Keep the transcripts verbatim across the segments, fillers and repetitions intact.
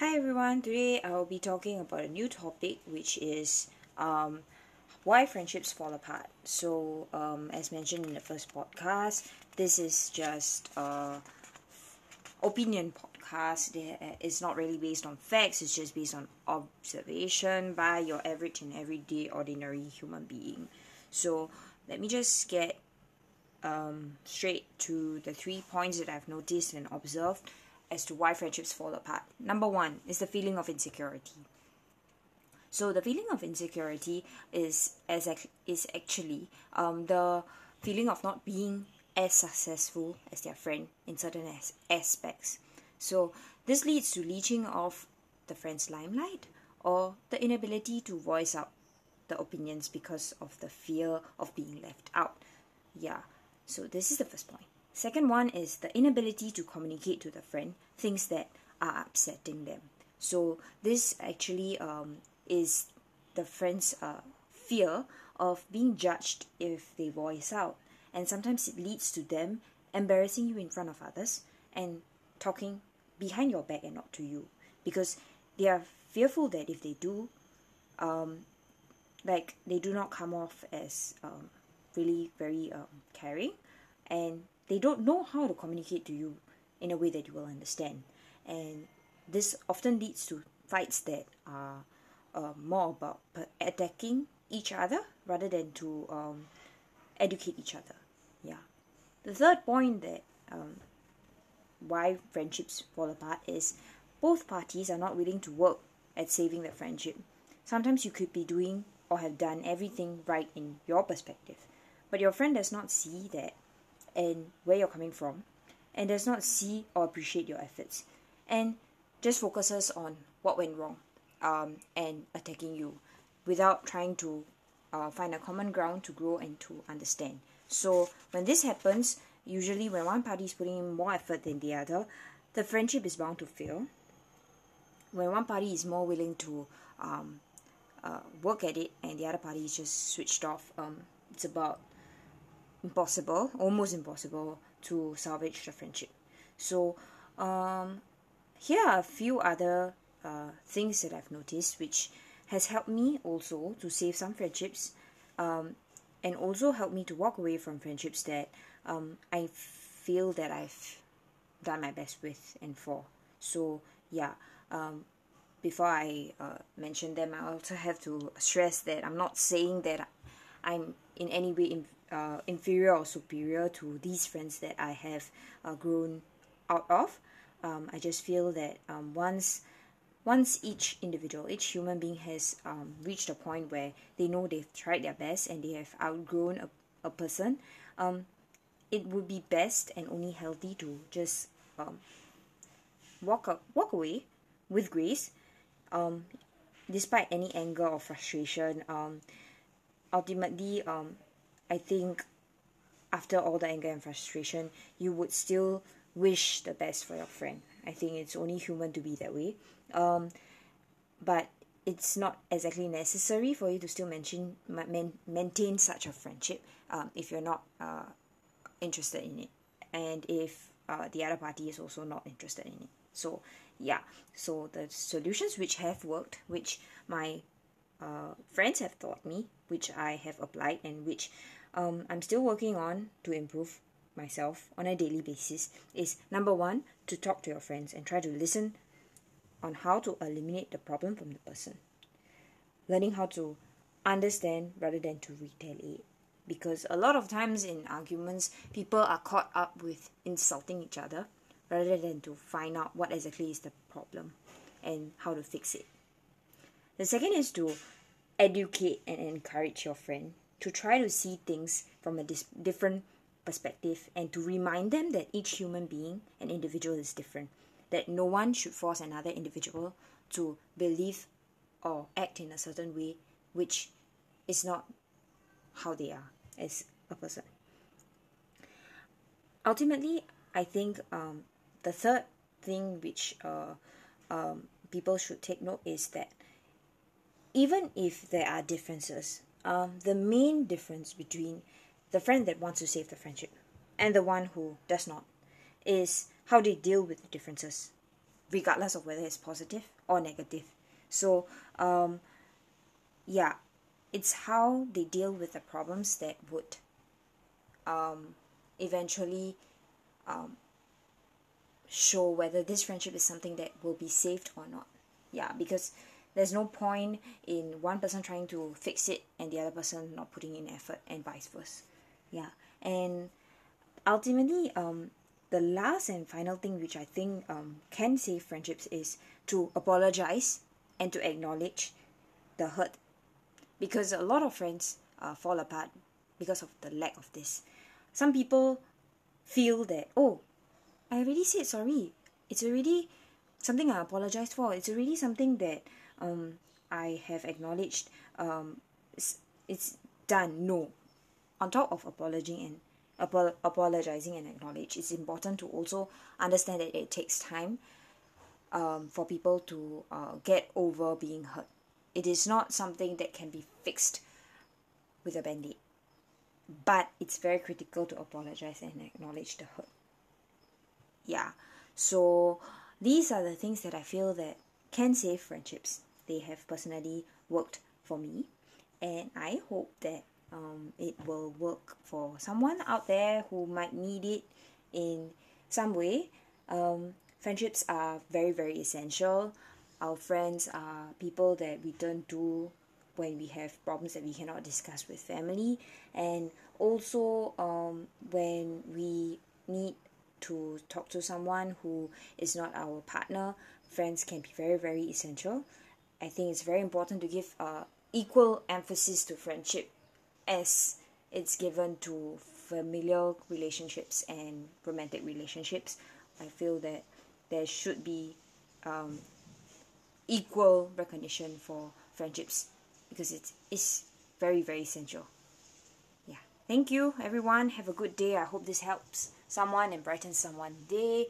Hi everyone, today I will be talking about a new topic, which is um, why friendships fall apart. So um, as mentioned in the first podcast, this is just an opinion podcast. It's not really based on facts, it's just based on observation by your average and everyday ordinary human being. So let me just get um, straight to the three points that I've noticed and observed as to why friendships fall apart. Number one is the feeling of insecurity. So the feeling of insecurity is as is actually um, the feeling of not being as successful as their friend in certain as- aspects. So this leads to leeching off the friend's limelight or the inability to voice out the opinions because of the fear of being left out. Yeah, so this is the first point. Second one is the inability to communicate to the friend things that are upsetting them. So this actually um, is the friend's uh, fear of being judged if they voice out. And sometimes it leads to them embarrassing you in front of others and talking behind your back and not to you. Because they are fearful that if they do, um, like they do not come off as um, really very um, caring, and they don't know how to communicate to you in a way that you will understand. And this often leads to fights that are uh, more about attacking each other rather than to um, educate each other. Yeah. The third point that um, why friendships fall apart is both parties are not willing to work at saving the friendship. Sometimes you could be doing or have done everything right in your perspective, but your friend does not see that and where you're coming from, and does not see or appreciate your efforts, and just focuses on what went wrong um, and attacking you without trying to uh, find a common ground to grow and to understand. So when this happens, usually when one party is putting in more effort than the other, the friendship is bound to fail. When one party is more willing to um, uh, work at it and the other party is just switched off, um, it's about impossible, almost impossible to salvage the friendship. So um, here are a few other uh, things that I've noticed which has helped me also to save some friendships um, and also helped me to walk away from friendships that um, I feel that I've done my best with and for. So yeah, um, before I uh, mention them, I also have to stress that I'm not saying that I'm in any way in Uh, inferior or superior to these friends that I have uh, grown out of. Um, I just feel that um, once once each individual, each human being has um, reached a point where they know they've tried their best and they have outgrown a, a person, um, it would be best and only healthy to just um, walk up, walk away with grace, um, despite any anger or frustration. Um, ultimately, um, I think after all the anger and frustration, you would still wish the best for your friend. I think it's only human to be that way. Um, but it's not exactly necessary for you to still mention, man, maintain such a friendship um, if you're not uh, interested in it. And if uh, the other party is also not interested in it. So, yeah. So, the solutions which have worked, which my uh, friends have taught me, which I have applied and which Um, I'm still working on to improve myself on a daily basis is number one, to talk to your friends and try to listen on how to eliminate the problem from the person. Learning how to understand rather than to retaliate. Because a lot of times in arguments, people are caught up with insulting each other rather than to find out what exactly is the problem and how to fix it. The second is to educate and encourage your friend to try to see things from a dis- different perspective and to remind them that each human being and individual is different, that no one should force another individual to believe or act in a certain way which is not how they are as a person. Ultimately, I think um, the third thing which uh, um, people should take note is that even if there are differences, Um, the main difference between the friend that wants to save the friendship and the one who does not is how they deal with the differences regardless of whether it's positive or negative. So um, yeah, it's how they deal with the problems that would um, eventually um, show whether this friendship is something that will be saved or not. Yeah, because there's no point in one person trying to fix it and the other person not putting in effort, and vice versa. Yeah, and ultimately, um, the last and final thing which I think um, can save friendships is to apologize and to acknowledge the hurt. Because a lot of friends uh, fall apart because of the lack of this. Some people feel that, oh, I already said sorry. It's already something I apologized for. It's already something that um, I have acknowledged. Um, it's, it's done. No. On top of apologizing and apo- apologizing and acknowledge, it's important to also understand that it takes time um, for people to uh, get over being hurt. It is not something that can be fixed with a band-aid. But it's very critical to apologize and acknowledge the hurt. Yeah, so these are the things that I feel that can save friendships. They have personally worked for me, and I hope that um, it will work for someone out there who might need it in some way. Um, friendships are very, very essential. Our friends are people that we turn to when we have problems that we cannot discuss with family, and also um, when we need to talk to someone who is not our partner. Friends can be very, very essential. I think it's very important to give uh, equal emphasis to friendship as it's given to familial relationships and romantic relationships. I feel that there should be um, equal recognition for friendships, because it is very, very essential. Yeah. Thank you, everyone. Have a good day. I hope this helps someone and brightens someone's day.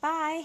Bye.